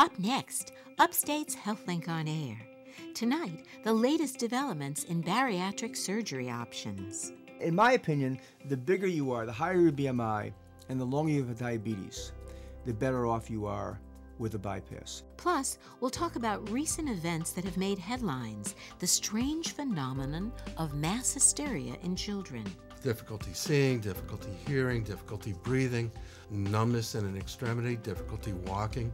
Up next, Upstate's HealthLink on Air. Tonight, the latest developments in bariatric surgery options. In my opinion, the bigger you are, the higher your BMI, and the longer you have diabetes, the better off you are with a bypass. Plus, we'll talk about recent events that have made headlines, the strange phenomenon of mass hysteria in children. Difficulty seeing, difficulty hearing, difficulty breathing, numbness in an extremity, difficulty walking,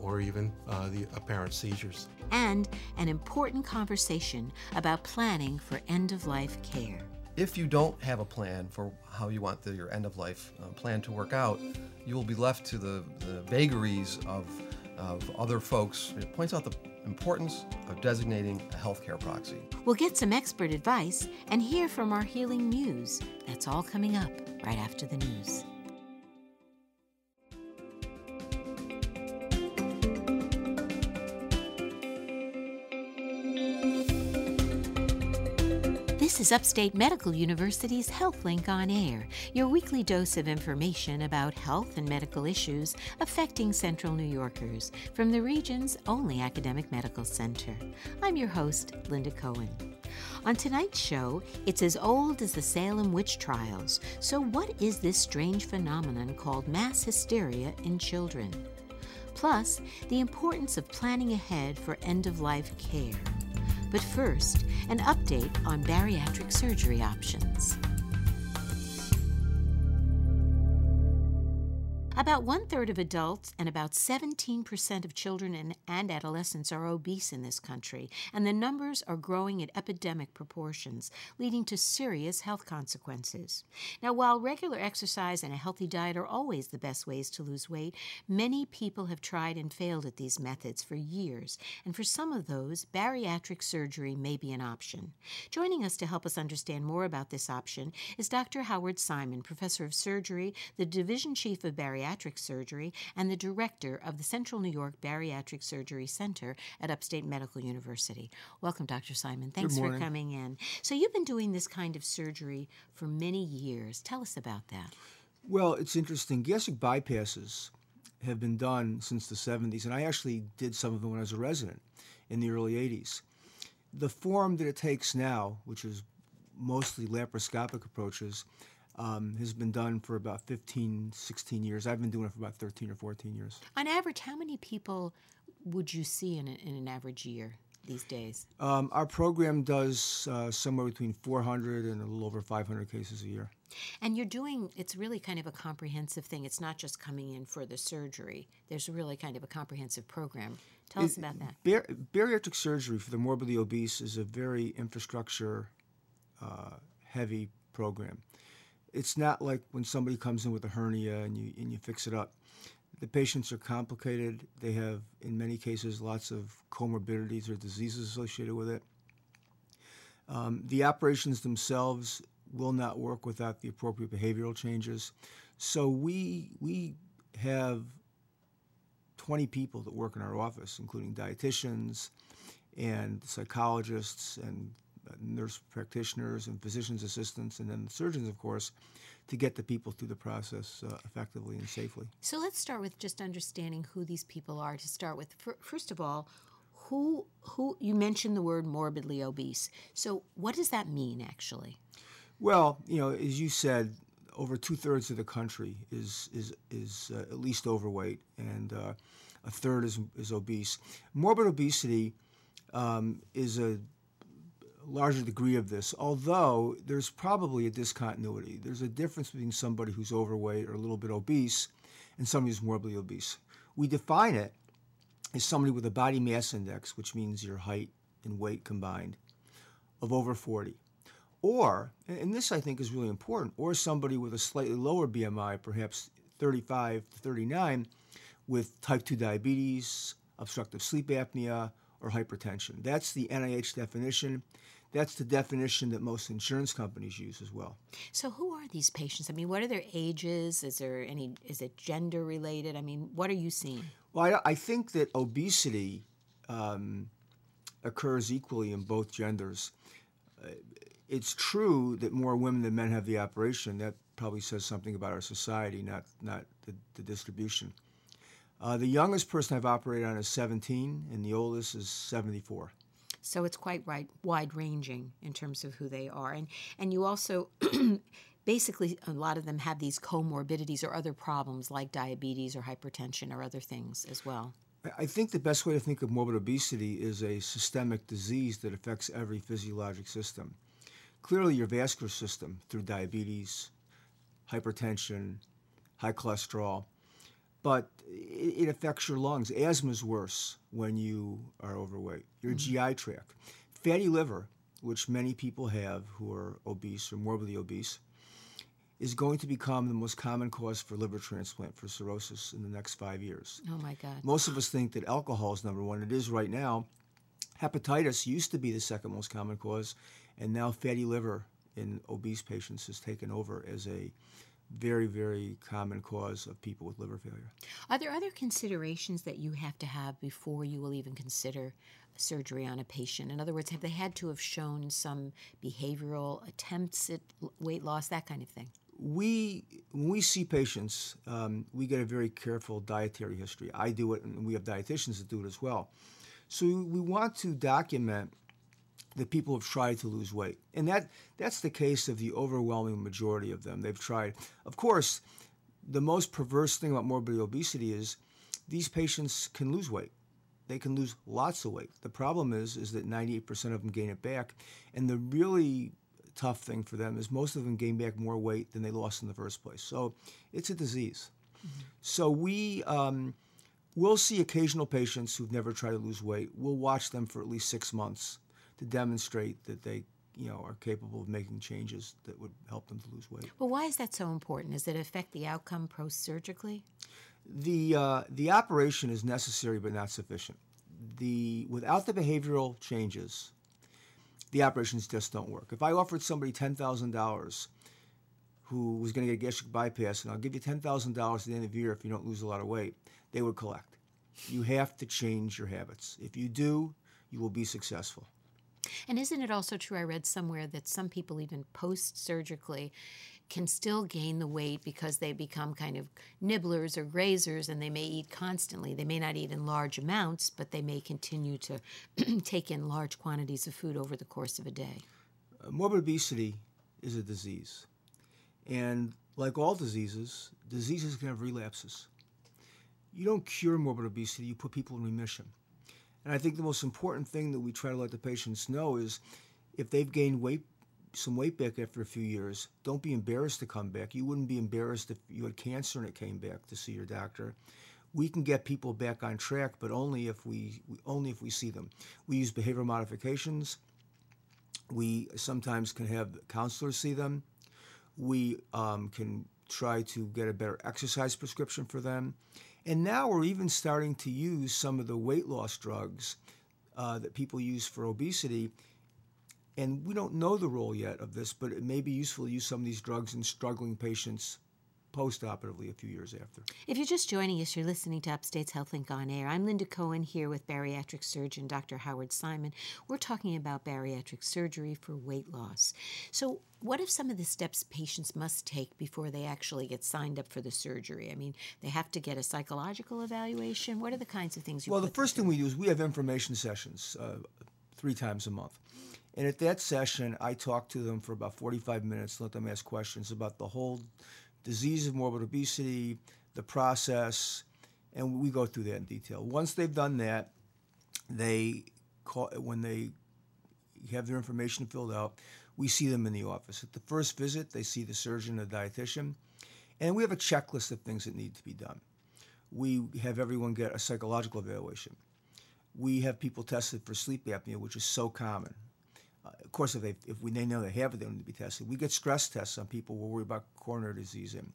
or even the apparent seizures. And an important conversation about planning for end-of-life care. If you don't have a plan for how you want your end-of-life plan to work out, you will be left to the vagaries of other folks. It points out the importance of designating a healthcare proxy. We'll get some expert advice and hear from our Healing Muse. That's all coming up right after the news. This is Upstate Medical University's HealthLink on Air, your weekly dose of information about health and medical issues affecting Central New Yorkers from the region's only academic medical center. I'm your host, Linda Cohen. On tonight's show, it's as old as the Salem Witch Trials. So what is this strange phenomenon called mass hysteria in children? Plus, the importance of planning ahead for end-of-life care. But first, an update on bariatric surgery options. About one-third of adults and about 17% of children and adolescents are obese in this country, and the numbers are growing at epidemic proportions, leading to serious health consequences. Now, while regular exercise and a healthy diet are always the best ways to lose weight, many people have tried and failed at these methods for years, and for some of those, bariatric surgery may be an option. Joining us to help us understand more about this option is Dr. Howard Simon, professor of surgery, the division chief of bariatric surgery and the director of the Central New York Bariatric Surgery Center at Upstate Medical University. Welcome, Dr. Simon. Thanks for coming in. So you've been doing this kind of surgery for many years. Tell us about that. Well, it's interesting. Gastric bypasses have been done since the 70s, and I actually did some of them when I was a resident in the early 80s. The form that it takes now, which is mostly laparoscopic approaches, has been done for about 15, 16 years. I've been doing it for about 13 or 14 years. On average, how many people would you see in an average year these days? Our program does somewhere between 400 and a little over 500 cases a year. And you're doing, it's really kind of a comprehensive thing. It's not just coming in for the surgery. There's really kind of a comprehensive program. Tell us about that. Bariatric surgery for the morbidly obese is a very infrastructure-heavy program. It's not like when somebody comes in with a hernia and you fix it up. The patients are complicated. They have, in many cases, lots of comorbidities or diseases associated with it. The operations themselves will not work without the appropriate behavioral changes. So we have 20 people that work in our office, including dietitians and psychologists and nurse practitioners and physician's assistants, and then the surgeons, of course, to get the people through the process effectively and safely. So let's start with just understanding who these people are to start with. First of all, who you mentioned the word morbidly obese. So what does that mean, actually? Well, you know, as you said, over two-thirds of the country is at least overweight, and a third is obese. Morbid obesity is a larger degree of this, although there's probably a discontinuity. There's a difference between somebody who's overweight or a little bit obese and somebody who's morbidly obese. We define it as somebody with a body mass index, which means your height and weight combined, of over 40. Or, and this I think is really important, or somebody with a slightly lower BMI, perhaps 35 to 39, with type 2 diabetes, obstructive sleep apnea, or hypertension. That's the NIH definition. That's the definition that most insurance companies use as well. So who are these patients? I mean, what are their ages? Is there any, is it gender related? I mean, what are you seeing? Well, I think that obesity occurs equally in both genders. It's true that more women than men have the operation. That probably says something about our society, not the distribution. The youngest person I've operated on is 17, and the oldest is 74. So it's quite wide-ranging in terms of who they are. And you also, basically, a lot of them have these comorbidities or other problems like diabetes or hypertension or other things as well. I think the best way to think of morbid obesity is a systemic disease that affects every physiologic system. Clearly, your vascular system through diabetes, hypertension, high cholesterol, but it affects your lungs. Asthma is worse when you are overweight. Your GI tract. Fatty liver, which many people have who are obese or morbidly obese, is going to become the most common cause for liver transplant for cirrhosis in the next 5 years. Oh, my God. Most of us think that alcohol is number one. It is right now. Hepatitis used to be the second most common cause, and now fatty liver in obese patients has taken over as a very, very common cause of people with liver failure. Are there other considerations that you have to have before you will even consider surgery on a patient? In other words, have they had to have shown some behavioral attempts at weight loss, that kind of thing? When we see patients, we get a very careful dietary history. I do it, and we have dietitians that do it as well. So we want to document that people have tried to lose weight. And that's the case of the overwhelming majority of them. They've tried. Of course, the most perverse thing about morbid obesity is these patients can lose weight. They can lose lots of weight. The problem is that 98% of them gain it back. And the really tough thing for them is most of them gain back more weight than they lost in the first place. So it's a disease. Mm-hmm. So we'll see occasional patients who've never tried to lose weight. We'll watch them for at least 6 months to demonstrate that they, are capable of making changes that would help them to lose weight. Well, why is that so important? Does it affect the outcome post-surgically? The operation is necessary but not sufficient. Without the behavioral changes, the operations just don't work. If I offered somebody $10,000 who was going to get a gastric bypass, and I'll give you $10,000 at the end of the year if you don't lose a lot of weight, they would collect. You have to change your habits. If you do, you will be successful. And isn't it also true, I read somewhere, that some people even post-surgically can still gain the weight because they become kind of nibblers or grazers, and they may eat constantly. They may not eat in large amounts, but they may continue to take in large quantities of food over the course of a day. Morbid obesity is a disease. And like all diseases can have relapses. You don't cure morbid obesity. You put people in remission. And I think the most important thing that we try to let the patients know is if they've gained some weight back after a few years, don't be embarrassed to come back. You wouldn't be embarrassed if you had cancer and it came back to see your doctor. We can get people back on track, but only if we see them. We use behavioral modifications. We sometimes can have counselors see them. We can try to get a better exercise prescription for them. And now we're even starting to use some of the weight loss drugs that people use for obesity. And we don't know the role yet of this, but it may be useful to use some of these drugs in struggling patients post-operatively a few years after. If you're just joining us, you're listening to Upstate's HealthLink on Air. I'm Linda Cohen here with bariatric surgeon Dr. Howard Simon. We're talking about bariatric surgery for weight loss. So what are some of the steps patients must take before they actually get signed up for the surgery? I mean, they have to get a psychological evaluation. What are the kinds of things you Well, the first thing we do is we have information sessions 3 times a month. And at that session, I talk to them for about 45 minutes, let them ask questions about the whole disease of morbid obesity, the process, and we go through that in detail. Once they've done that, when they have their information filled out, we see them in the office. At the first visit, they see the surgeon, the dietitian, and we have a checklist of things that need to be done. We have everyone get a psychological evaluation. We have people tested for sleep apnea, which is so common. Of course, if they know they have it, they don't need to be tested. We get stress tests on people we're worried about coronary disease in.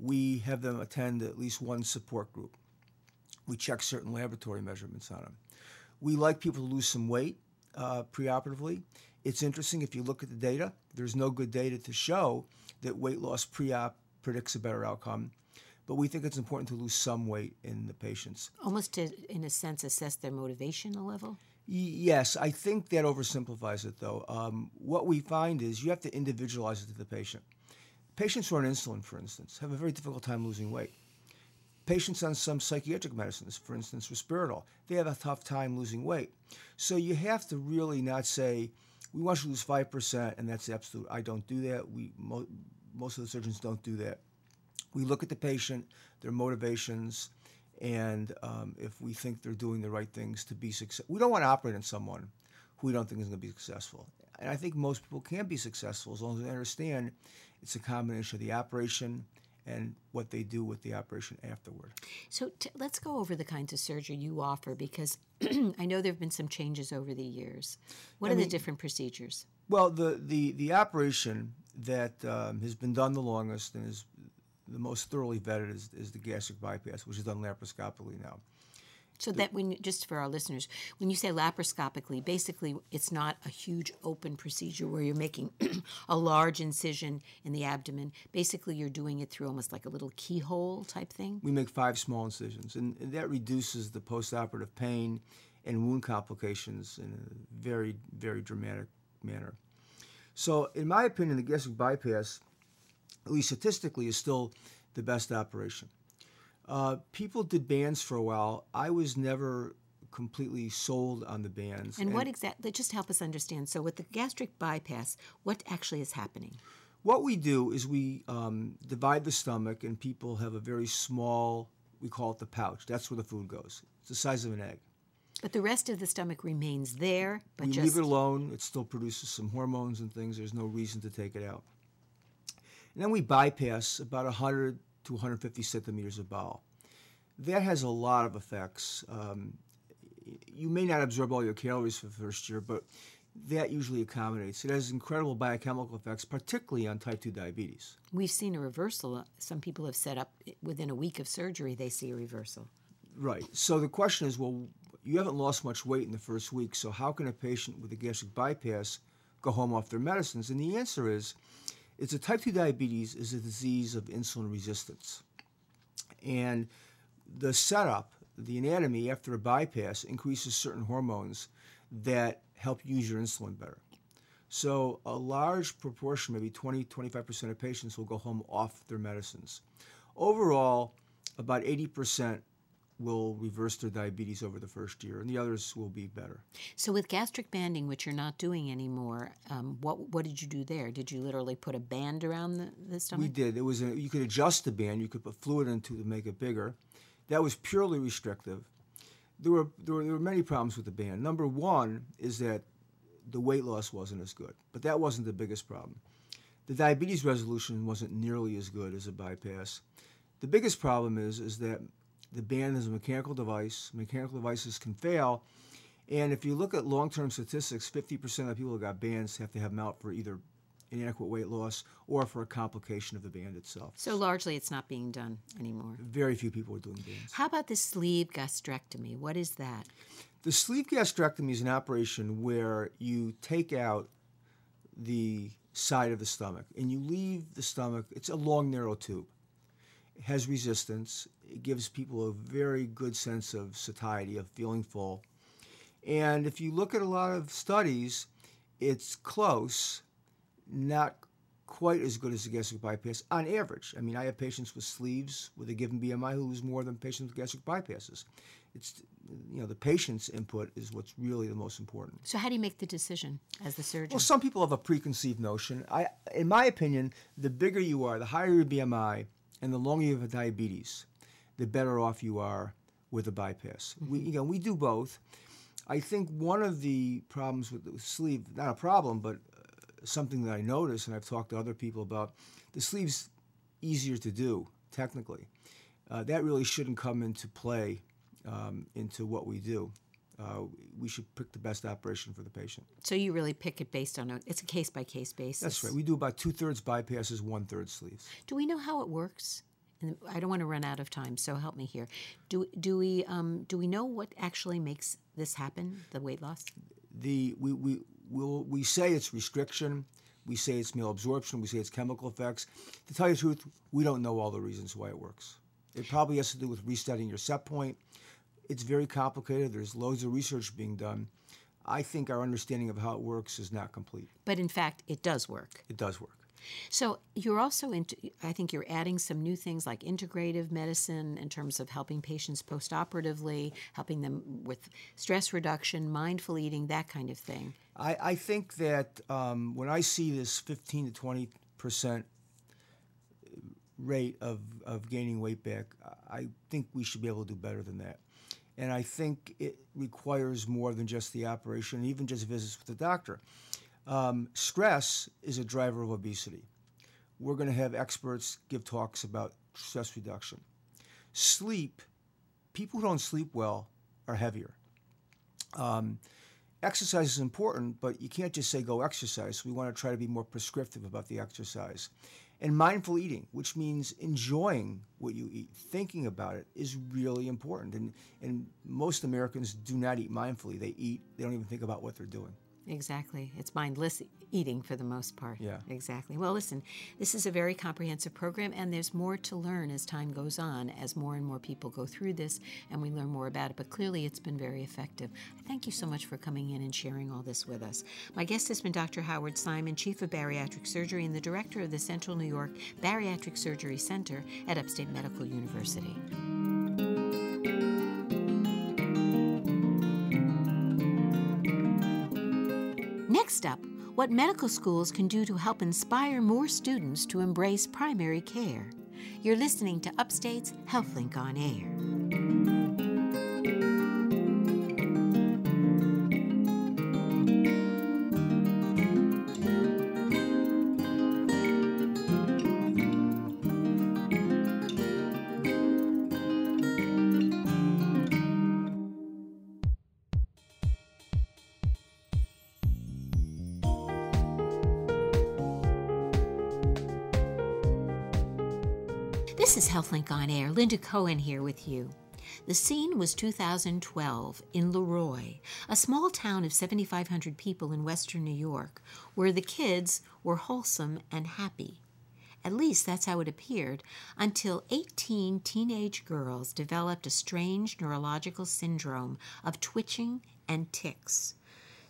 We have them attend at least one support group. We check certain laboratory measurements on them. We like people to lose some weight preoperatively. It's interesting, if you look at the data, there's no good data to show that weight loss pre-op predicts a better outcome. But we think it's important to lose some weight in the patients. Almost to, in a sense, assess their motivational level? Yes, I think that oversimplifies it, though. What we find is you have to individualize it to the patient. Patients who are on insulin, for instance, have a very difficult time losing weight. Patients on some psychiatric medicines, for instance, Risperdal, they have a tough time losing weight. So you have to really not say, we want you to lose 5%, and that's absolute. I don't do that. Most of the surgeons don't do that. We look at the patient, their motivations, and if we think they're doing the right things to be successful. We don't want to operate on someone who we don't think is going to be successful. And I think most people can be successful as long as they understand it's a combination of the operation and what they do with the operation afterward. So let's go over the kinds of surgery you offer, because I know there have been some changes over the years. What are the different procedures? Well, the operation that has been done the longest and is the most thoroughly vetted is the gastric bypass, which is done laparoscopically now. So that when, just for our listeners, when you say laparoscopically, basically it's not a huge open procedure where you're making a large incision in the abdomen. Basically you're doing it through almost like a little keyhole type thing? We make 5 small incisions, and that reduces the postoperative pain and wound complications in a very, very dramatic manner. So in my opinion, the gastric bypass, at least statistically, is still the best operation. People did bands for a while. I was never completely sold on the bands. And what exactly, just help us understand. So with the gastric bypass, what actually is happening? What we do is we divide the stomach, and people have a very small, we call it the pouch. That's where the food goes. It's the size of an egg. But the rest of the stomach remains there. But you leave it alone. It still produces some hormones and things. There's no reason to take it out. And then we bypass about 100 to 150 centimeters of bowel. That has a lot of effects. You may not absorb all your calories for the first year, but that usually accommodates. It has incredible biochemical effects, particularly on type 2 diabetes. We've seen a reversal. Some people have set up within a week of surgery, they see a reversal. Right. So the question is, well, you haven't lost much weight in the first week, so how can a patient with a gastric bypass go home off their medicines? And the answer is, it's a type 2 diabetes is a disease of insulin resistance. And the setup, the anatomy after a bypass increases certain hormones that help use your insulin better. So a large proportion, maybe 20-25% of patients, will go home off their medicines. Overall, about 80% will reverse their diabetes over the first year, and the others will be better. So with gastric banding, which you're not doing anymore, what did you do there? Did you literally put a band around the stomach? We did. It was you could adjust the band. You could put fluid into it to make it bigger. That was purely restrictive. There were many problems with the band. Number one is that the weight loss wasn't as good, but that wasn't the biggest problem. The diabetes resolution wasn't nearly as good as a bypass. The biggest problem is that the band is a mechanical device. Mechanical devices can fail. And if you look at long-term statistics, 50% of the people who got bands have to have them out for either inadequate weight loss or for a complication of the band itself. So largely it's not being done anymore. Very few people are doing bands. How about the sleeve gastrectomy? What is that? The sleeve gastrectomy is an operation where you take out the side of the stomach and you leave the stomach. It's a long, narrow tube. It has resistance. It gives people a very good sense of satiety, of feeling full. And if you look at a lot of studies, it's close, not quite as good as the gastric bypass on average. I mean, I have patients with sleeves with a given BMI who lose more than patients with gastric bypasses. It's, you know, the patient's input is what's really the most important. So how do you make the decision as the surgeon? Well, some people have a preconceived notion. In my opinion, the bigger you are, the higher your BMI, and the longer you have diabetes, the better off you are with a bypass. Mm-hmm. We do both. I think one of the problems with the sleeve, not a problem, but something that I notice, and I've talked to other people about, the sleeve's easier to do, technically. That really shouldn't come into play into what we do. We should pick the best operation for the patient. So you really pick it based on it's a case-by-case basis. That's right. We do about 2/3 bypasses, 1/3 sleeves. Do we know how it works? And I don't want to run out of time, so help me here. Do we know what actually makes this happen, the weight loss? We say it's restriction. We say it's malabsorption. We say it's chemical effects. To tell you the truth, we don't know all the reasons why it works. It probably has to do with resetting your set point. It's very complicated. There's loads of research being done. I think our understanding of how it works is not complete. But in fact, it does work. It does work. So you're also into, I think you're adding some new things like integrative medicine in terms of helping patients postoperatively, helping them with stress reduction, mindful eating, that kind of thing. I think that when I see this 15 to 20% rate of gaining weight back, I think we should be able to do better than that. And I think it requires more than just the operation, even just visits with the doctor. Stress is a driver of obesity. We're going to have experts give talks about stress reduction. Sleep, people who don't sleep well are heavier. Exercise is important, but you can't just say go exercise. We want to try to be more prescriptive about the exercise. And mindful eating, which means enjoying what you eat, thinking about it, is really important. And most Americans do not eat mindfully. They eat, they don't even think about what they're doing. Exactly. It's mindless eating for the most part. Yeah. Exactly. Well, listen, this is a very comprehensive program, and there's more to learn as time goes on, as more and more people go through this and we learn more about it. But clearly it's been very effective. Thank you so much for coming in and sharing all this with us. My guest has been Dr. Howard Simon, Chief of Bariatric Surgery and the Director of the Central New York Bariatric Surgery Center at Upstate Medical University. Next up, what medical schools can do to help inspire more students to embrace primary care. You're listening to Upstate's HealthLink on Air. This is HealthLink on Air. Linda Cohen here with you. The scene was 2012 in Leroy, a small town of 7,500 people in western New York, where the kids were wholesome and happy. At least that's how it appeared, until 18 teenage girls developed a strange neurological syndrome of twitching and tics.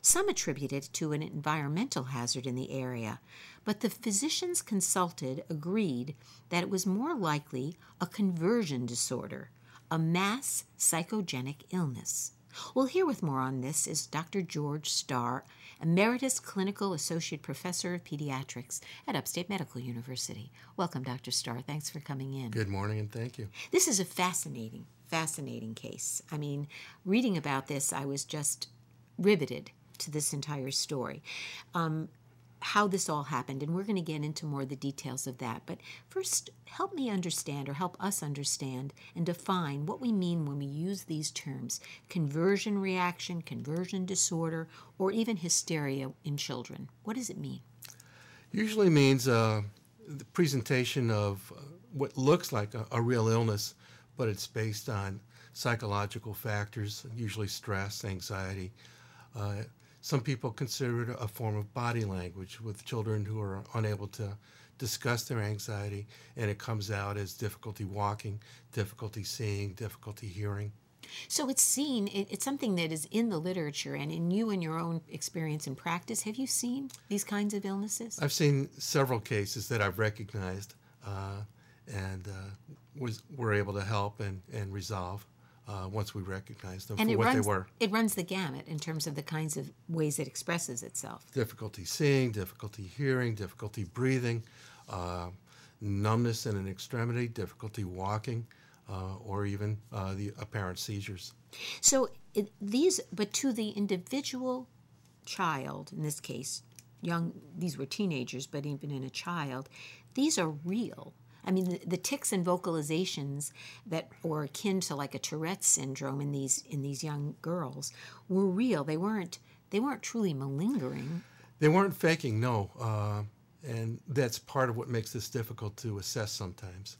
Some attribute it to an environmental hazard in the area, but the physicians consulted agreed that it was more likely a conversion disorder, a mass psychogenic illness. We'll hear with more on this is Dr. George Starr, Emeritus Clinical Associate Professor of Pediatrics at Upstate Medical University. Welcome, Dr. Starr. Thanks for coming in. Good morning, and thank you. This is a fascinating case. I mean, reading about this, I was just riveted to this entire story, how this all happened, and we're going to get into more of the details of that. But first, help me understand, or help us understand and define what we mean when we use these terms, conversion reaction, conversion disorder, or even hysteria in children. What does it mean? Usually means the presentation of what looks like a real illness, but it's based on psychological factors, usually stress, anxiety. Some people consider it a form of body language with children who are unable to discuss their anxiety, and it comes out as difficulty walking, difficulty seeing, difficulty hearing. So it's seen, it's something that is in the literature, and in your own experience and practice, have you seen these kinds of illnesses? I've seen several cases that I've recognized and were able to help and resolve. Once we recognize them for what they were. It runs the gamut in terms of the kinds of ways it expresses itself. Difficulty seeing, difficulty hearing, difficulty breathing, numbness in an extremity, difficulty walking, or even the apparent seizures. So but to the individual child, in this case, these were teenagers, but even in a child, these are real. I mean, the tics and vocalizations that were akin to like a Tourette's syndrome in these young girls were real. They weren't truly malingering. They weren't faking, no. And that's part of what makes this difficult to assess sometimes.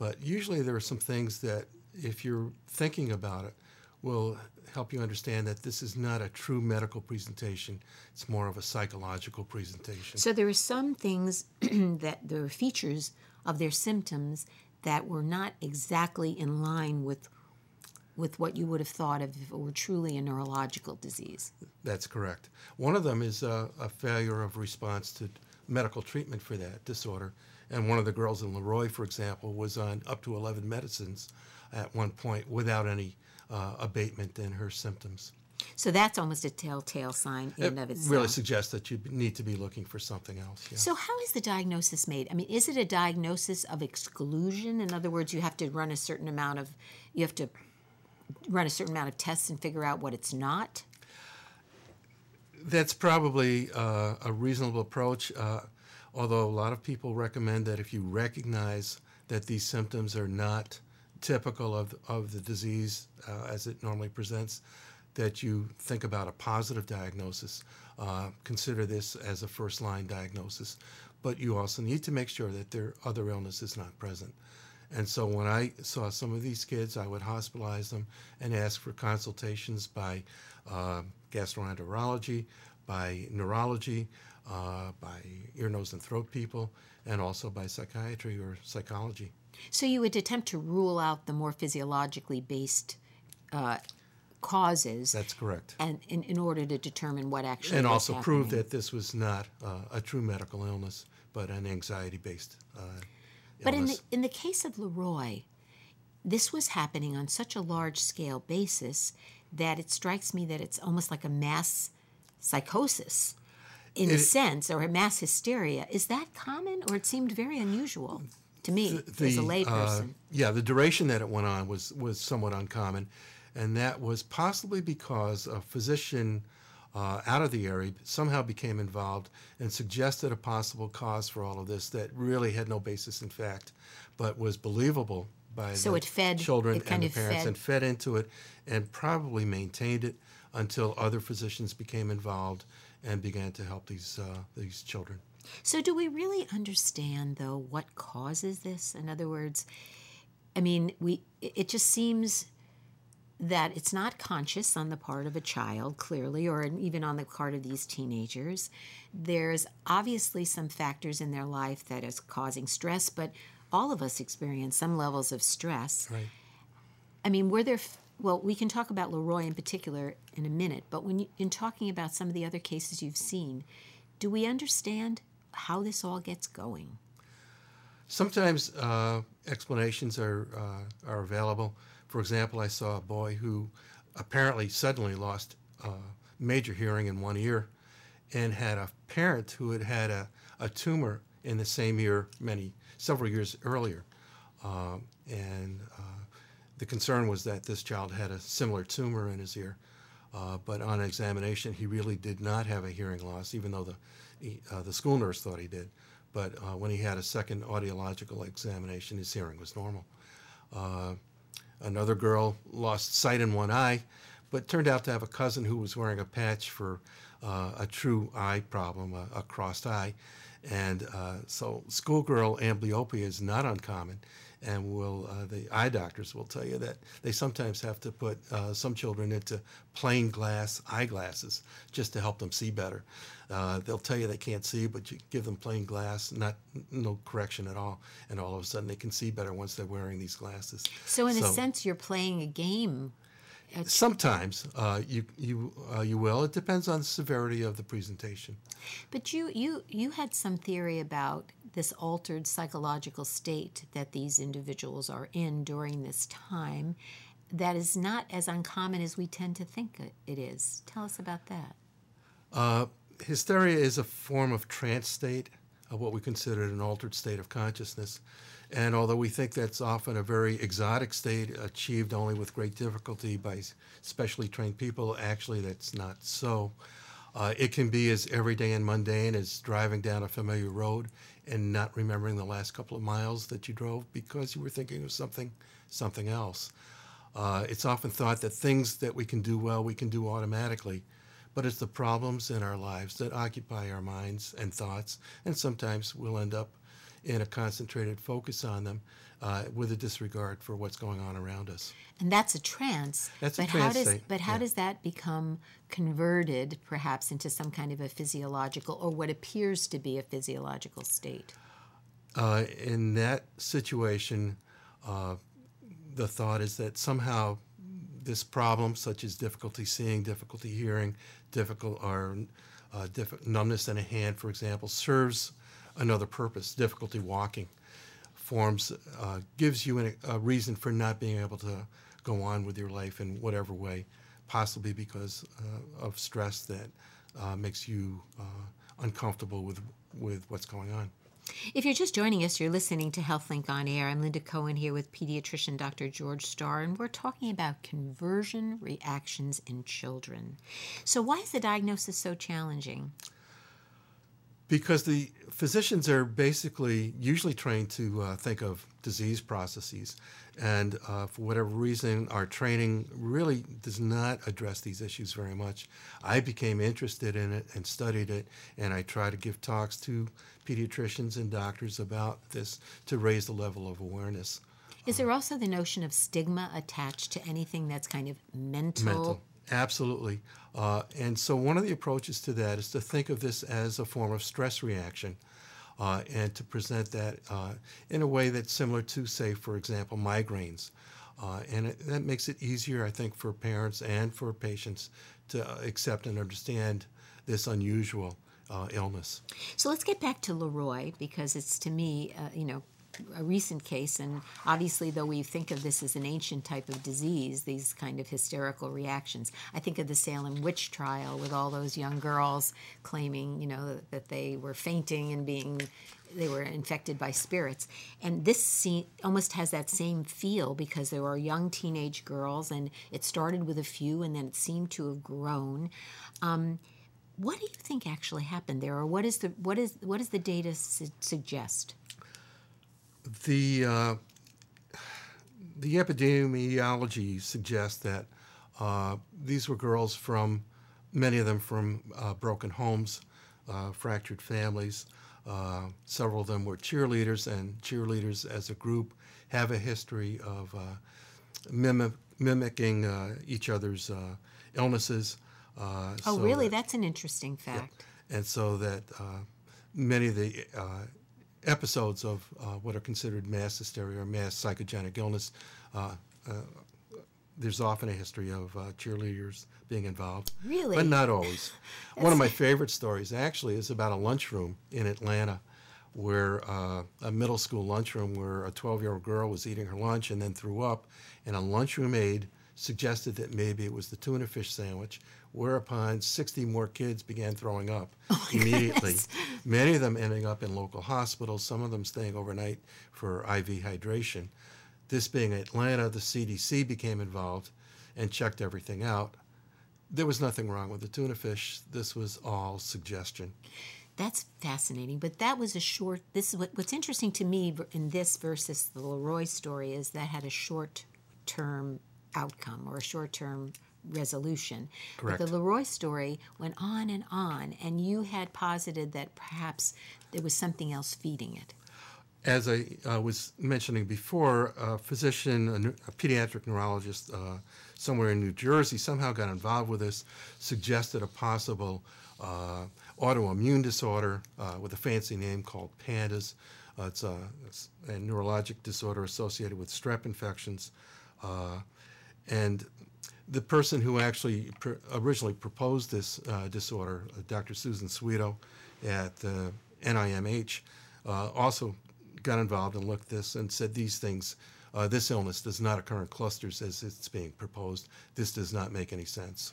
But usually there are some things that, if you're thinking about it, will help you understand that this is not a true medical presentation. It's more of a psychological presentation. So there are some things that there are features of their symptoms that were not exactly in line with what you would have thought of if it were truly a neurological disease. That's correct. One of them is a failure of response to medical treatment for that disorder. And one of the girls in Leroy, for example, was on up to 11 medicines at one point without any abatement in her symptoms. So that's almost a telltale sign in and of itself. It really suggests that you need to be looking for something else. Yeah. So how is the diagnosis made? I mean, is it a diagnosis of exclusion? In other words, you have to run a certain amount of, you have to run a certain amount of tests and figure out what it's not? That's probably a reasonable approach, although a lot of people recommend that if you recognize that these symptoms are not typical of the disease as it normally presents, that you think about a positive diagnosis. Consider this as a first-line diagnosis. But you also need to make sure that their other illness is not present. And so when I saw some of these kids, I would hospitalize them and ask for consultations by gastroenterology, by neurology, by ear, nose, and throat people, and also by psychiatry or psychology. So you would attempt to rule out the more physiologically based causes. That's correct. And in order to determine what actually and also happening. Prove that this was not a true medical illness, but an anxiety-based illness. But in the case of Leroy, this was happening on such a large-scale basis that it strikes me that it's almost like a mass psychosis in a sense, or a mass hysteria. Is that common, or it seemed very unusual to me as a layperson? Yeah, the duration that it went on was somewhat uncommon, and that was possibly because a physician out of the area somehow became involved and suggested a possible cause for all of this that really had no basis in fact, but was believable by the children and the parents, and fed into it and probably maintained it until other physicians became involved and began to help these children. So do we really understand, though, what causes this? In other words, I mean, it just seems that it's not conscious on the part of a child, clearly, or even on the part of these teenagers. There's obviously some factors in their life that is causing stress, but all of us experience some levels of stress. Right. I mean, were there, well, we can talk about Leroy in particular in a minute, but when you, in talking about some of the other cases you've seen, do we understand how this all gets going? Sometimes explanations are available. For example, I saw a boy who apparently suddenly lost major hearing in one ear and had a parent who had had a tumor in the same ear several years earlier. The concern was that this child had a similar tumor in his ear, but on examination, he really did not have a hearing loss, even though the school nurse thought he did. But when he had a second audiological examination, his hearing was normal. Another girl lost sight in one eye, but turned out to have a cousin who was wearing a patch for a true eye problem, a crossed eye. And so schoolgirl amblyopia is not uncommon, and the eye doctors will tell you that they sometimes have to put some children into plain glass eyeglasses just to help them see better. They'll tell you they can't see, but you give them plain glass, no correction at all, and all of a sudden they can see better once they're wearing these glasses. So in a sense, you're playing a game. Sometimes you will. It depends on the severity of the presentation. But you had some theory about this altered psychological state that these individuals are in during this time that is not as uncommon as we tend to think it is. Tell us about that. Hysteria is a form of trance state, of what we consider an altered state of consciousness. And although we think that's often a very exotic state achieved only with great difficulty by specially trained people, actually that's not so. It can be as everyday and mundane as driving down a familiar road and not remembering the last couple of miles that you drove because you were thinking of something else. It's often thought that things that we can do well, we can do automatically. But it's the problems in our lives that occupy our minds and thoughts, and sometimes we'll end up in a concentrated focus on them with a disregard for what's going on around us. And that's a trance. That's a trance state. But how does that become converted, perhaps, into some kind of a physiological or what appears to be a physiological state? In that situation, the thought is that somehow this problem, such as difficulty seeing, difficulty hearing, difficult or numbness in a hand, for example, serves another purpose. Difficulty walking forms, gives you a reason for not being able to go on with your life in whatever way, possibly because of stress that makes you uncomfortable with what's going on. If you're just joining us, you're listening to HealthLink on Air. I'm Linda Cohen here with pediatrician Dr. George Starr, and we're talking about conversion reactions in children. So why is the diagnosis so challenging? Because the physicians are basically usually trained to think of disease processes, and for whatever reason, our training really does not address these issues very much. I became interested in it and studied it, and I try to give talks to pediatricians and doctors about this to raise the level of awareness. Is there also the notion of stigma attached to anything that's kind of mental? Absolutely. And so one of the approaches to that is to think of this as a form of stress reaction and to present that in a way that's similar to, say, for example, migraines. And that makes it easier, I think, for parents and for patients to accept and understand this unusual illness. So let's get back to Leroy, because it's, to me, a recent case, and obviously, though we think of this as an ancient type of disease, these kind of hysterical reactions. I think of the Salem Witch Trial with all those young girls claiming, that they were fainting and they were infected by spirits. And this almost has that same feel, because there were young teenage girls, and it started with a few, and then it seemed to have grown. What do you think actually happened there, or what does the data suggest? The epidemiology suggests that these were girls many of them from broken homes, fractured families. Several of them were cheerleaders, and cheerleaders as a group have a history of mimicking each other's illnesses. Oh, so really? That's an interesting fact. Yeah. And so that many of the episodes of what are considered mass hysteria or mass psychogenic illness, there's often a history of cheerleaders being involved. Really? But not always. One of my favorite stories, actually, is about a lunchroom in Atlanta, where a middle school lunchroom where a 12-year-old girl was eating her lunch and then threw up, and a lunchroom aide suggested that maybe it was the tuna fish sandwich, whereupon 60 more kids began throwing up immediately. Goodness. Many of them ending up in local hospitals, some of them staying overnight for IV hydration. This being Atlanta, the CDC became involved and checked everything out. There was nothing wrong with the tuna fish. This was all suggestion. That's fascinating, but that was a short... This is what's interesting to me in this versus the Leroy story is that had a short-term outcome or a short-term resolution. Correct. But the Leroy story went on, and you had posited that perhaps there was something else feeding it. As I was mentioning before, a physician, a pediatric neurologist somewhere in New Jersey somehow got involved with this, suggested a possible autoimmune disorder with a fancy name called PANDAS. It's a neurologic disorder associated with strep infections. And the person who actually originally proposed this disorder, Dr. Susan Swedo at the NIMH, also got involved and looked at this and said these things, this illness does not occur in clusters as it's being proposed. This does not make any sense.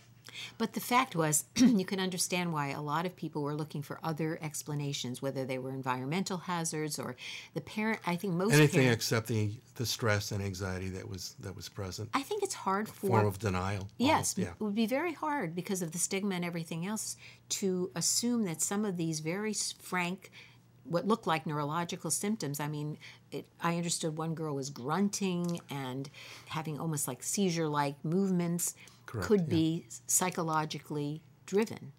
But the fact was, you can understand why a lot of people were looking for other explanations, whether they were environmental hazards or the parent. I think most anything except the stress and anxiety that was present. I think it's hard for a form of denial. Yes, yeah. It would be very hard because of the stigma and everything else to assume that some of these very frank, what looked like neurological symptoms. I mean, I understood one girl was grunting and having almost like seizure-like movements. Correct, could be psychologically driven.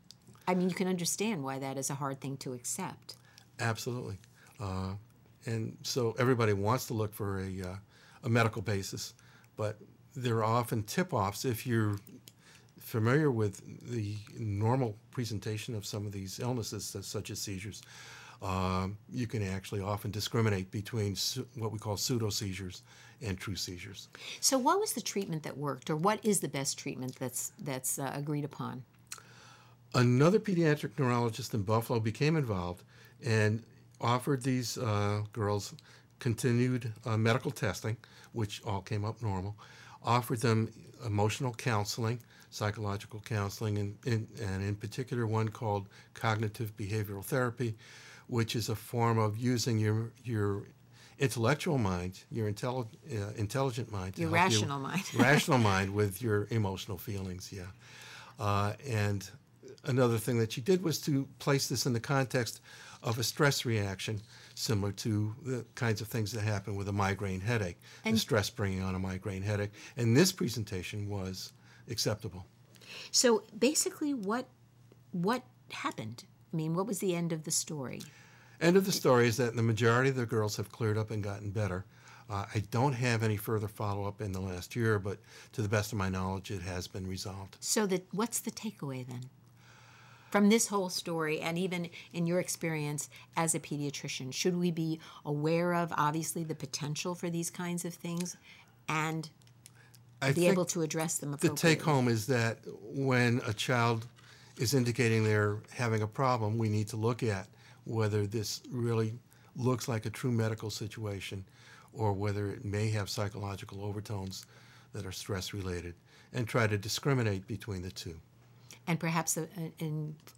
I mean, you can understand why that is a hard thing to accept. Absolutely. And so everybody wants to look for a medical basis, but there are often tip-offs. If you're familiar with the normal presentation of some of these illnesses, such as seizures, you can actually often discriminate between what we call pseudo-seizures and true seizures. So what was the treatment that worked, or what is the best treatment that's agreed upon? Another pediatric neurologist in Buffalo became involved and offered these girls continued medical testing, which all came up normal, offered them emotional counseling, psychological counseling, and in particular one called cognitive behavioral therapy, which is a form of using your intellectual mind, your intelligent mind. Your rational mind. Rational mind with your emotional feelings, yeah. And another thing that she did was to place this in the context of a stress reaction similar to the kinds of things that happen with a migraine headache, and the stress bringing on a migraine headache. And this presentation was acceptable. So basically what happened? I mean, what was the end of the story? End of the story is that the majority of the girls have cleared up and gotten better. I don't have any further follow-up in the last year, but to the best of my knowledge, it has been resolved. So what's the takeaway then? From this whole story, and even in your experience as a pediatrician, should we be aware of, obviously, the potential for these kinds of things and be able to address them appropriately? The take-home is that when a child is indicating they're having a problem, we need to look at whether this really looks like a true medical situation or whether it may have psychological overtones that are stress-related, and try to discriminate between the two. And perhaps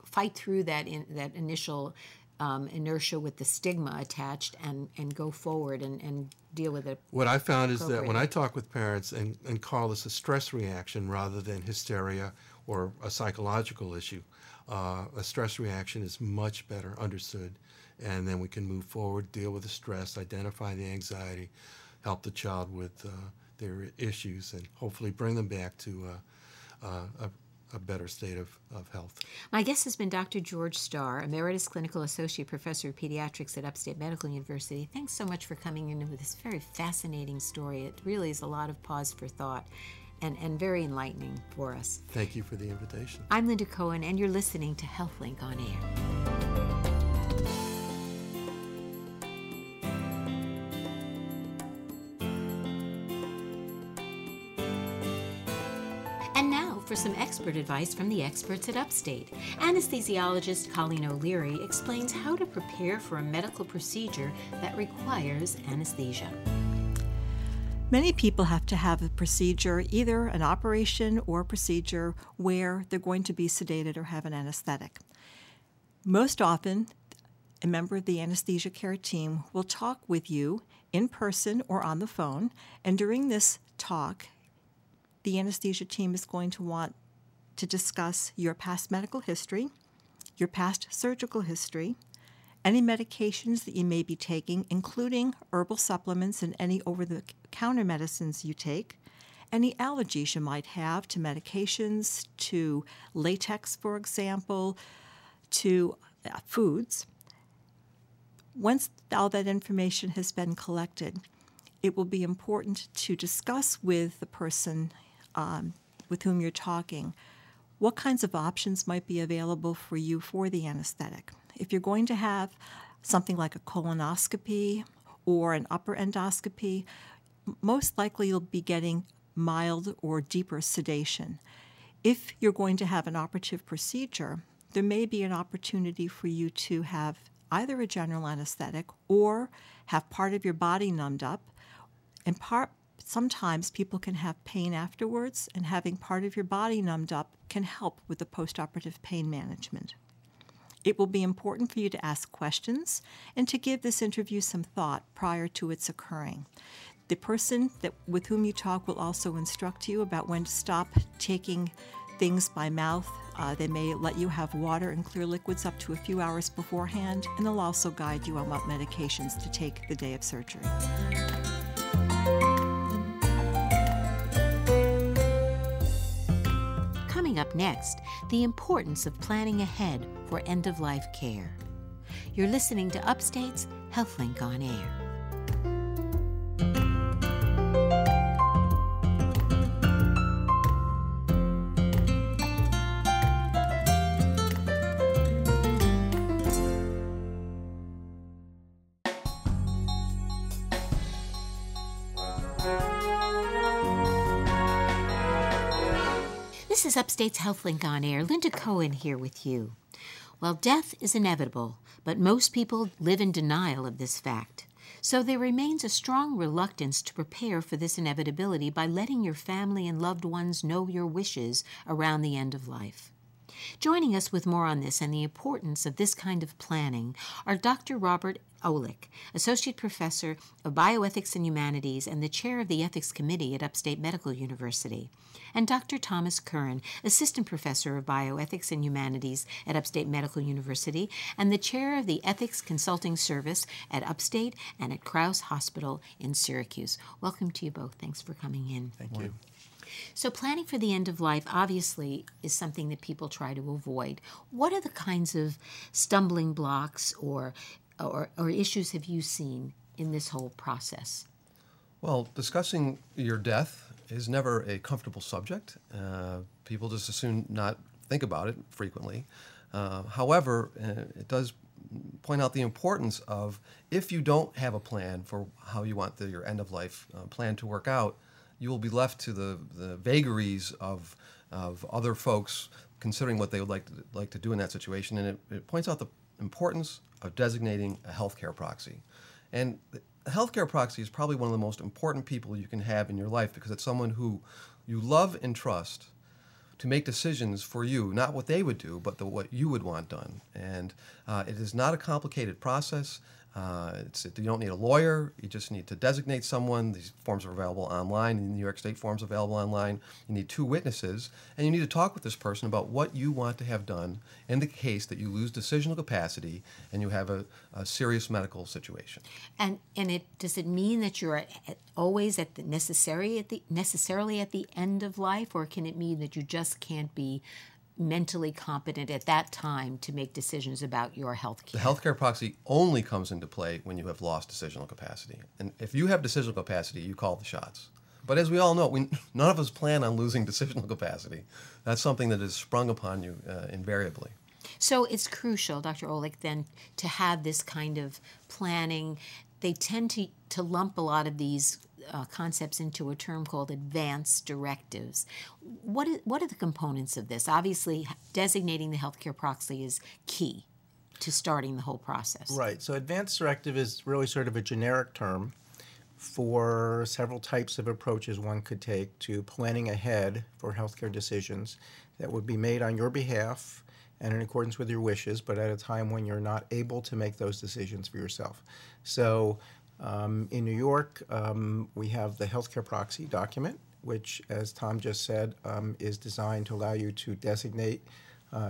fight through that initial inertia with the stigma attached and go forward and deal with it. What I found is that when I talk with parents and call this a stress reaction rather than hysteria or a psychological issue, a stress reaction is much better understood. And then we can move forward, deal with the stress, identify the anxiety, help the child with their issues, and hopefully bring them back to a better state of health. My guest has been Dr. George Starr, Emeritus Clinical Associate Professor of Pediatrics at Upstate Medical University. Thanks so much for coming in with this very fascinating story. It really is a lot of pause for thought and very enlightening for us. Thank you for the invitation. I'm Linda Cohen, and you're listening to HealthLink on Air. Some expert advice from the experts at Upstate. Anesthesiologist Colleen O'Leary explains how to prepare for a medical procedure that requires anesthesia. Many people have to have a procedure, either an operation or a procedure where they're going to be sedated or have an anesthetic. Most often, a member of the anesthesia care team will talk with you in person or on the phone, and during this talk, the anesthesia team is going to want to discuss your past medical history, your past surgical history, any medications that you may be taking, including herbal supplements and any over-the-counter medicines you take, any allergies you might have to medications, to latex, for example, to foods. Once all that information has been collected, it will be important to discuss with the person with whom you're talking, what kinds of options might be available for you for the anesthetic. If you're going to have something like a colonoscopy or an upper endoscopy, most likely you'll be getting mild or deeper sedation. If you're going to have an operative procedure, there may be an opportunity for you to have either a general anesthetic or have part of your body numbed up. And sometimes people can have pain afterwards, and having part of your body numbed up can help with the postoperative pain management. It will be important for you to ask questions and to give this interview some thought prior to its occurring. The person with whom you talk will also instruct you about when to stop taking things by mouth. They may let you have water and clear liquids up to a few hours beforehand, and they'll also guide you on what medications to take the day of surgery. Coming up next, the importance of planning ahead for end-of-life care. You're listening to Upstate's HealthLink on Air. This is Upstate's HealthLink on Air. Linda Cohen here with you. Well, death is inevitable, but most people live in denial of this fact. So there remains a strong reluctance to prepare for this inevitability by letting your family and loved ones know your wishes around the end of life. Joining us with more on this and the importance of this kind of planning are Dr. Robert Olick, Associate Professor of Bioethics and Humanities and the Chair of the Ethics Committee at Upstate Medical University, and Dr. Thomas Curran, Assistant Professor of Bioethics and Humanities at Upstate Medical University and the Chair of the Ethics Consulting Service at Upstate and at Crouse Hospital in Syracuse. Welcome to you both. Thanks for coming in. Thank you. So planning for the end of life obviously is something that people try to avoid. What are the kinds of stumbling blocks or issues have you seen in this whole process? Well, discussing your death is never a comfortable subject. People just assume not think about it frequently. However, it does point out the importance of if you don't have a plan for how you want your end of life plan to work out, you will be left to the vagaries of other folks considering what they would like to do in that situation. And it points out the importance of designating a healthcare proxy. And the healthcare proxy is probably one of the most important people you can have in your life because it's someone who you love and trust to make decisions for you, not what they would do, but what you would want done. And it is not a complicated process. You don't need a lawyer, you just need to designate someone. These forms are available online, in the New York State forms available online. You need two witnesses, and you need to talk with this person about what you want to have done in the case that you lose decisional capacity and you have a serious medical situation. And does it mean that you're always necessarily at the end of life, or can it mean that you just can't be mentally competent at that time to make decisions about your health care? The healthcare proxy only comes into play when you have lost decisional capacity. And if you have decisional capacity, you call the shots. But as we all know, none of us plan on losing decisional capacity. That's something that is sprung upon you invariably. So it's crucial, Dr. Olick, then, to have this kind of planning. They tend to lump a lot of these concepts into a term called advance directives. What are the components of this? Obviously, designating the healthcare proxy is key to starting the whole process. Right. So advance directive is really sort of a generic term for several types of approaches one could take to planning ahead for healthcare decisions that would be made on your behalf and in accordance with your wishes, but at a time when you're not able to make those decisions for yourself. So in New York, we have the healthcare proxy document, which, as Tom just said, is designed to allow you to designate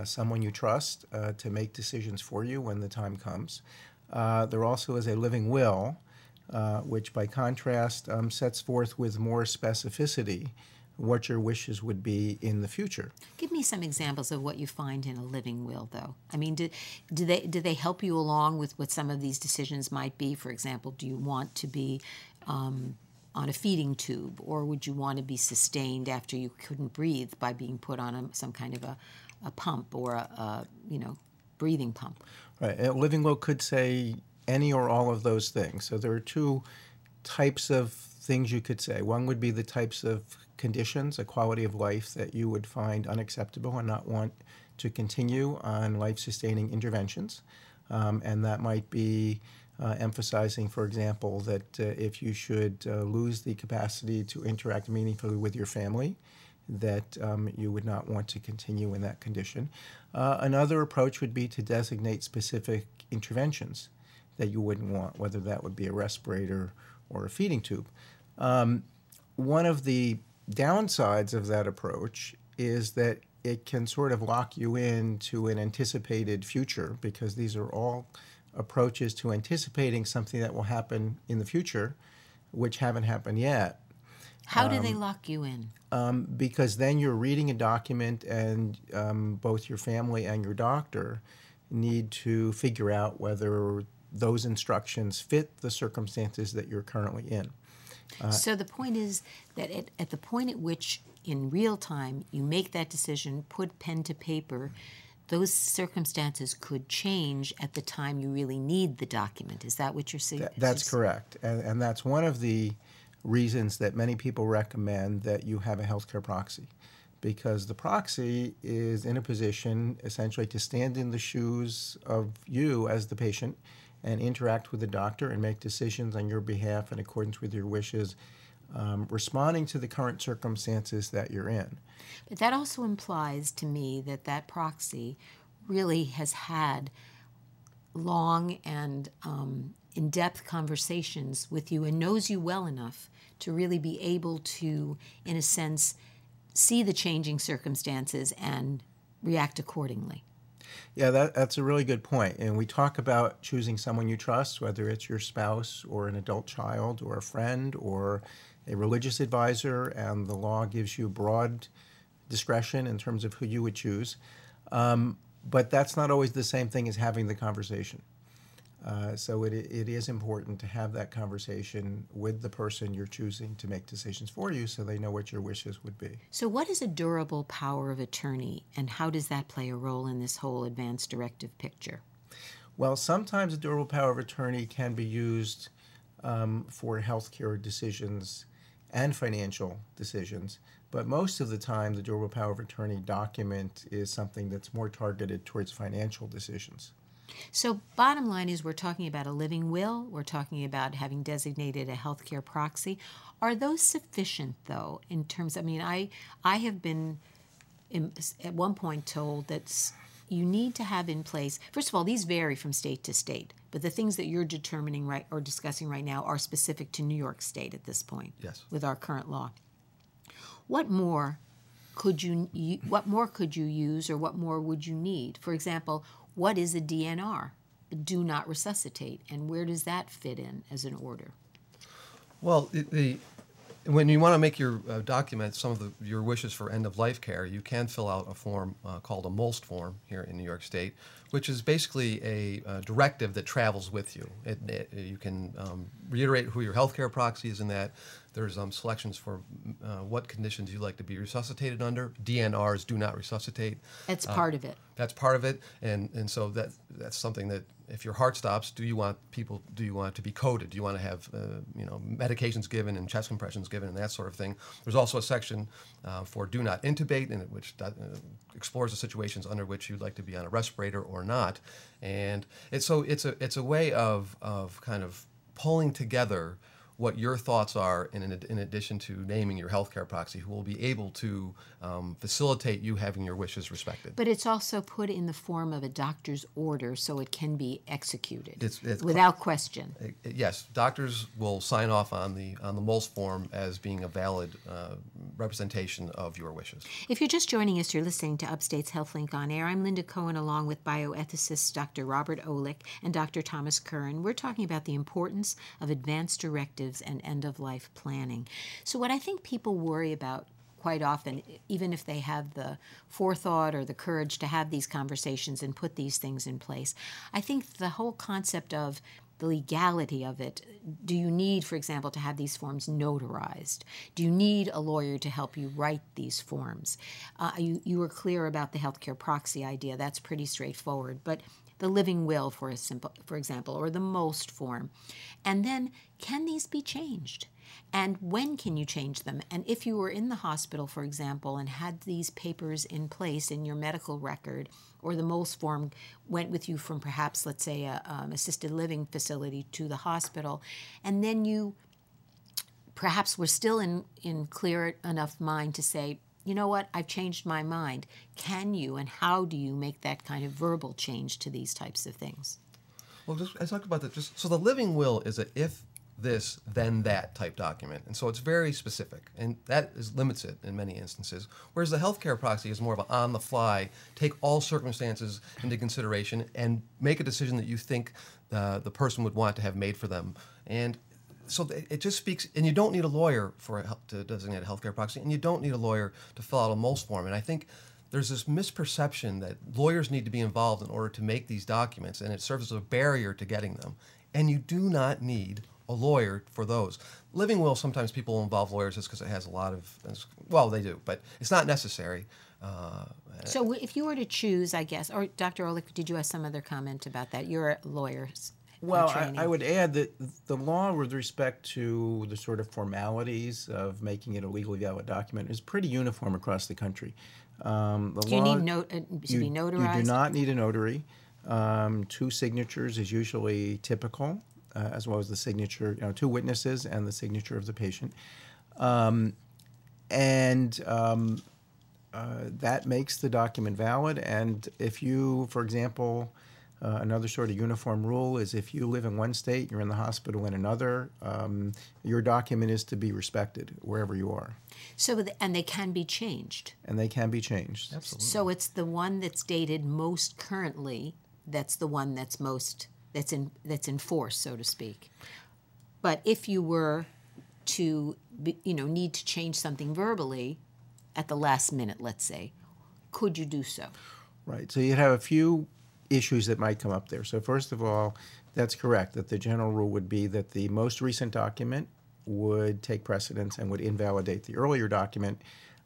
someone you trust to make decisions for you when the time comes. There also is a living will, which by contrast sets forth with more specificity what your wishes would be in the future. Give me some examples of what you find in a living will, though. I mean, do they help you along with what some of these decisions might be? For example, do you want to be on a feeding tube, or would you want to be sustained after you couldn't breathe by being put on some kind of a pump or a breathing pump? Right. A living will could say any or all of those things. So there are two types of things you could say. One would be the types of conditions, a quality of life that you would find unacceptable and not want to continue on life-sustaining interventions. And that might be emphasizing, for example, that if you should lose the capacity to interact meaningfully with your family, that you would not want to continue in that condition. Another approach would be to designate specific interventions that you wouldn't want, whether that would be a respirator or a feeding tube. One of the downsides of that approach is that it can sort of lock you into an anticipated future, because these are all approaches to anticipating something that will happen in the future, which haven't happened yet. How do they lock you in? Because then you're reading a document and both your family and your doctor need to figure out whether those instructions fit the circumstances that you're currently in. So the point is that at the point at which, in real time, you make that decision, put pen to paper, those circumstances could change at the time you really need the document. Is that what you're saying? That's correct. And that's one of the reasons that many people recommend that you have a healthcare proxy, because the proxy is in a position essentially to stand in the shoes of you as the patient and interact with the doctor and make decisions on your behalf in accordance with your wishes, responding to the current circumstances that you're in. But that also implies to me that that proxy really has had long and in-depth conversations with you and knows you well enough to really be able to, in a sense, see the changing circumstances and react accordingly. Yeah, that's a really good point. And we talk about choosing someone you trust, whether it's your spouse or an adult child or a friend or a religious advisor, and the law gives you broad discretion in terms of who you would choose. But that's not always the same thing as having the conversation. So it is important to have that conversation with the person you're choosing to make decisions for you so they know what your wishes would be. So what is a durable power of attorney, and how does that play a role in this whole advance directive picture? Well, sometimes a durable power of attorney can be used for healthcare decisions and financial decisions, but most of the time the durable power of attorney document is something that's more targeted towards financial decisions. So bottom line is we're talking about a living will, we're talking about having designated a healthcare proxy. Are those sufficient, though, in terms, I mean, I have been at one point told that you need to have in place, first of all, these vary from state to state, but the things that you're determining right or discussing right now are specific to New York State at this point, yes, with our current law. What more could you use, or what more would you need? For example, what is a DNR, do not resuscitate, and where does that fit in as an order? Well, when you want to make your document some of your wishes for end-of-life care, you can fill out a form called a MOLST form here in New York State, which is basically a directive that travels with you. You can reiterate who your healthcare proxy is in that. There's selections for what conditions you'd like to be resuscitated under. DNRs, do not resuscitate. That's part of it. That's part of it, and so that's something that if your heart stops, do you want it to be coded? Do you want to have medications given and chest compressions given and that sort of thing? There's also a section for do not intubate, and which explores the situations under which you'd like to be on a respirator or not, and it's a way of kind of pulling together what your thoughts are in addition to naming your healthcare proxy, who will be able to facilitate you having your wishes respected. But it's also put in the form of a doctor's order so it can be executed without question. Yes, doctors will sign off on the MOLST form as being a valid representation of your wishes. If you're just joining us, you're listening to Upstate's HealthLink on Air. I'm Linda Cohen, along with bioethicists Dr. Robert Olick and Dr. Thomas Curran. We're talking about the importance of advance directives and end-of-life planning. So what I think people worry about quite often, even if they have the forethought or the courage to have these conversations and put these things in place, I think the whole concept of the legality of it, do you need, for example, to have these forms notarized? Do you need a lawyer to help you write these forms? You were clear about the healthcare proxy idea. That's pretty straightforward. But the living will, for example, or the MOLST form. And then, can these be changed? And when can you change them? And if you were in the hospital, for example, and had these papers in place in your medical record, or the MOLST form went with you from perhaps, let's say, an assisted living facility to the hospital, and then you perhaps were still in clear enough mind to say, you know what, I've changed my mind. Can you and how do you make that kind of verbal change to these types of things? Well, I talked about that. So the living will is a if this, then that type document. And so it's very specific, and that limits it in many instances, whereas the healthcare proxy is more of an on-the-fly, take all circumstances into consideration and make a decision that you think the person would want to have made for them. And so it just speaks, and you don't need a lawyer to designate a healthcare proxy, and you don't need a lawyer to fill out a MOLST form. And I think there's this misperception that lawyers need to be involved in order to make these documents, and it serves as a barrier to getting them. And you do not need a lawyer for those. Living will, sometimes people involve lawyers just because it has a lot of, well, they do, but it's not necessary. So if you were to choose, I guess, or Dr. Olick, did you have some other comment about that? You're a lawyer. Well, I would add that the law with respect to the sort of formalities of making it a legally valid document is pretty uniform across the country. Do you need to be notarized? You do not need a notary. 2 signatures is usually typical, as well as the signature, 2 witnesses and the signature of the patient. That makes the document valid. And if you, for example, another sort of uniform rule is if you live in one state, you're in the hospital in another, your document is to be respected wherever you are. So, and they can be changed. And they can be changed. Absolutely. So it's the one that's dated most currently that's the one that's most, that's in force, so to speak. But if you were to, need to change something verbally at the last minute, let's say, could you do so? Right. So you'd have a few issues that might come up there. So first of all, that's correct, that the general rule would be that the most recent document would take precedence and would invalidate the earlier document.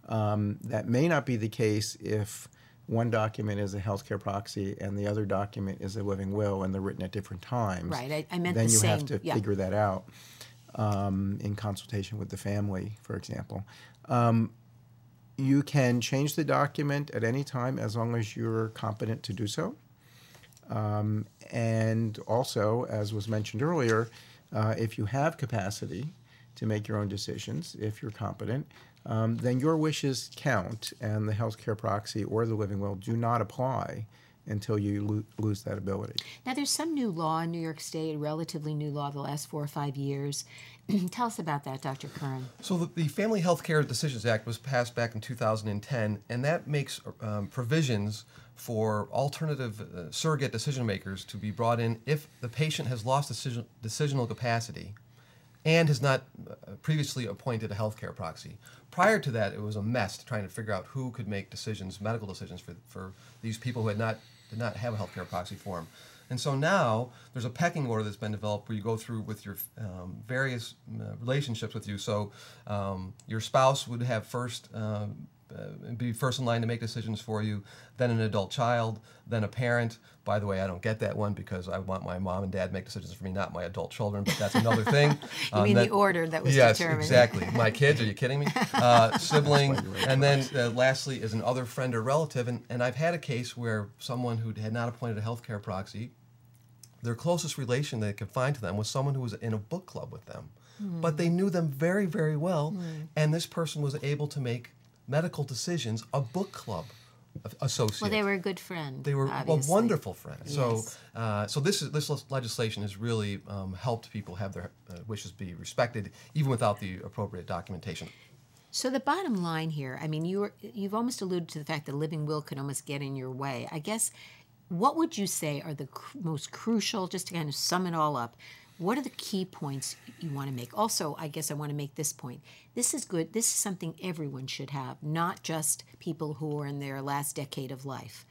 That may not be the case if one document is a healthcare proxy and the other document is a living will and they're written at different times. Right, I meant the same. Then you have to figure that out in consultation with the family, for example. You can change the document at any time as long as you're competent to do so. And also, as was mentioned earlier, if you have capacity to make your own decisions, if you're competent, then your wishes count, and the healthcare proxy or the living will do not apply until you lose that ability. Now, there's some new law in New York State, a relatively new law the last 4 or 5 years. Tell us about that, Dr. Curran. So the Family Health Care Decisions Act was passed back in 2010, and that makes provisions for alternative surrogate decision makers to be brought in if the patient has lost decisional capacity and has not previously appointed a healthcare proxy. Prior to that, it was a mess trying to figure out who could make decisions, medical decisions for these people who did not have a healthcare proxy form. And so now there's a pecking order that's been developed where you go through with your various relationships with you. So your spouse would have first, be first in line to make decisions for you, then an adult child, then a parent. By the way, I don't get that one because I want my mom and dad to make decisions for me, not my adult children, but that's another thing. You mean the order that was determined. Yes, exactly. My kids, are you kidding me? Sibling, and then lastly is an other friend or relative. And I've had a case where someone who had not appointed a healthcare proxy, their closest relation they could find to them was someone who was in a book club with them. Mm. But they knew them very, very well, and this person was able to make medical decisions, a book club associate. Well, they were a good friend. They were obviously a wonderful friend. Yes. So, this legislation has really helped people have their wishes be respected, even without the appropriate documentation. So the bottom line here, I mean, you've almost alluded to the fact that living will can almost get in your way. I guess, what would you say are the most crucial, just to kind of sum it all up, what are the key points you want to make? Also, I guess I want to make this point. This is good. This is something everyone should have, not just people who are in their last decade of life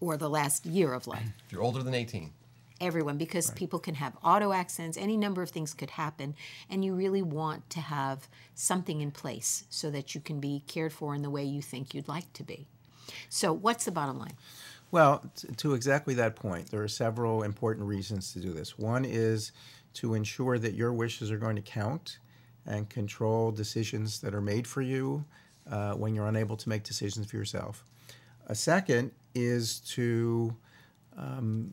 or the last year of life. If you're older than 18. Everyone, because people can have auto accidents. Any number of things could happen. And you really want to have something in place so that you can be cared for in the way you think you'd like to be. So what's the bottom line? Well, to exactly that point, there are several important reasons to do this. One is to ensure that your wishes are going to count and control decisions that are made for you when you're unable to make decisions for yourself. A second is to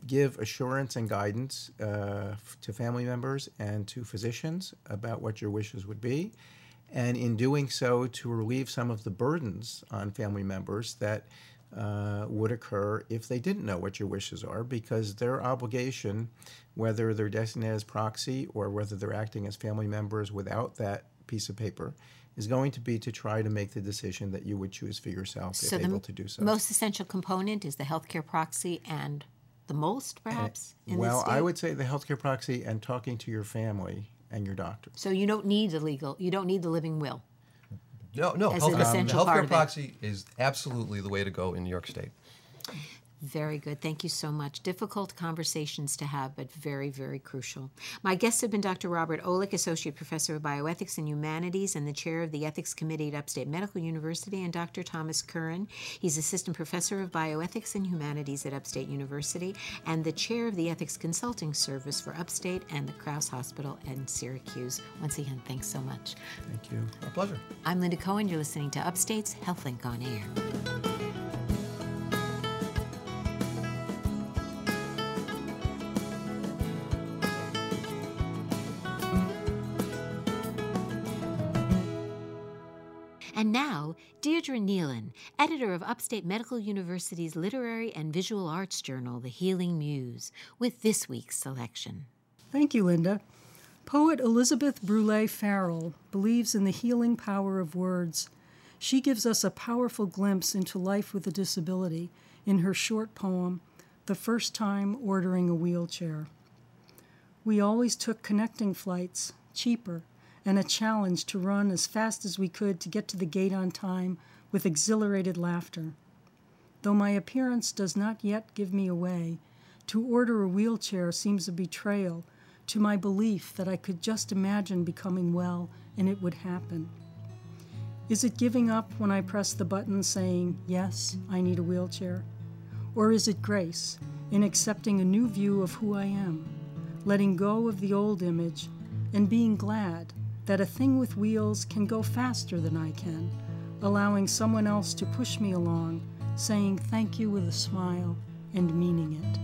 give assurance and guidance to family members and to physicians about what your wishes would be, and in doing so to relieve some of the burdens on family members that would occur if they didn't know what your wishes are, because their obligation, whether they're designated as proxy or whether they're acting as family members without that piece of paper, is going to be to try to make the decision that you would choose for yourself if able to do so. So the most essential component is the healthcare proxy and the MOLST, perhaps? Well, I would say the healthcare proxy and talking to your family and your doctor. So you don't need the legal, you don't need the living will. No, the healthcare proxy is absolutely the way to go in New York State. Very good. Thank you so much. Difficult conversations to have, but very, very crucial. My guests have been Dr. Robert Olick, Associate Professor of Bioethics and Humanities and the Chair of the Ethics Committee at Upstate Medical University, and Dr. Thomas Curran. He's Assistant Professor of Bioethics and Humanities at Upstate University and the Chair of the Ethics Consulting Service for Upstate and the Crouse Hospital in Syracuse. Once again, thanks so much. Thank you. Our pleasure. I'm Linda Cohen. You're listening to Upstate's HealthLink on Air. And now, Deirdre Nealon, editor of Upstate Medical University's literary and visual arts journal, The Healing Muse, with this week's selection. Thank you, Linda. Poet Elizabeth Brule Farrell believes in the healing power of words. She gives us a powerful glimpse into life with a disability in her short poem, The First Time Ordering a Wheelchair. We always took connecting flights, cheaper, and a challenge to run as fast as we could to get to the gate on time with exhilarated laughter. Though my appearance does not yet give me away, to order a wheelchair seems a betrayal to my belief that I could just imagine becoming well and it would happen. Is it giving up when I press the button saying, yes, I need a wheelchair? Or is it grace in accepting a new view of who I am, letting go of the old image, and being glad that a thing with wheels can go faster than I can, allowing someone else to push me along, saying thank you with a smile and meaning it.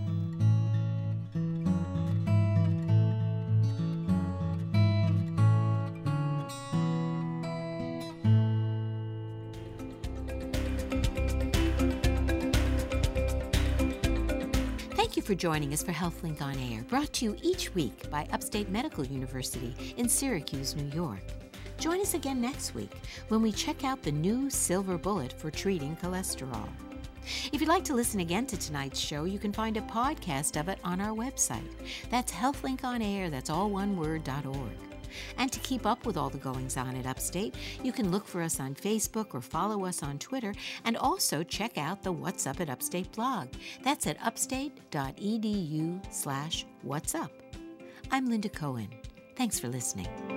For joining us for HealthLink on Air, brought to you each week by Upstate Medical University in Syracuse, New York. Join us again next week when we check out the new silver bullet for treating cholesterol. If you'd like to listen again to tonight's show, you can find a podcast of it on our website. That's HealthLink on Air, that's all one word.org. And to keep up with all the goings-on at Upstate, you can look for us on Facebook or follow us on Twitter, and also check out the What's Up at Upstate blog. That's at upstate.edu/whatsup. I'm Linda Cohen. Thanks for listening.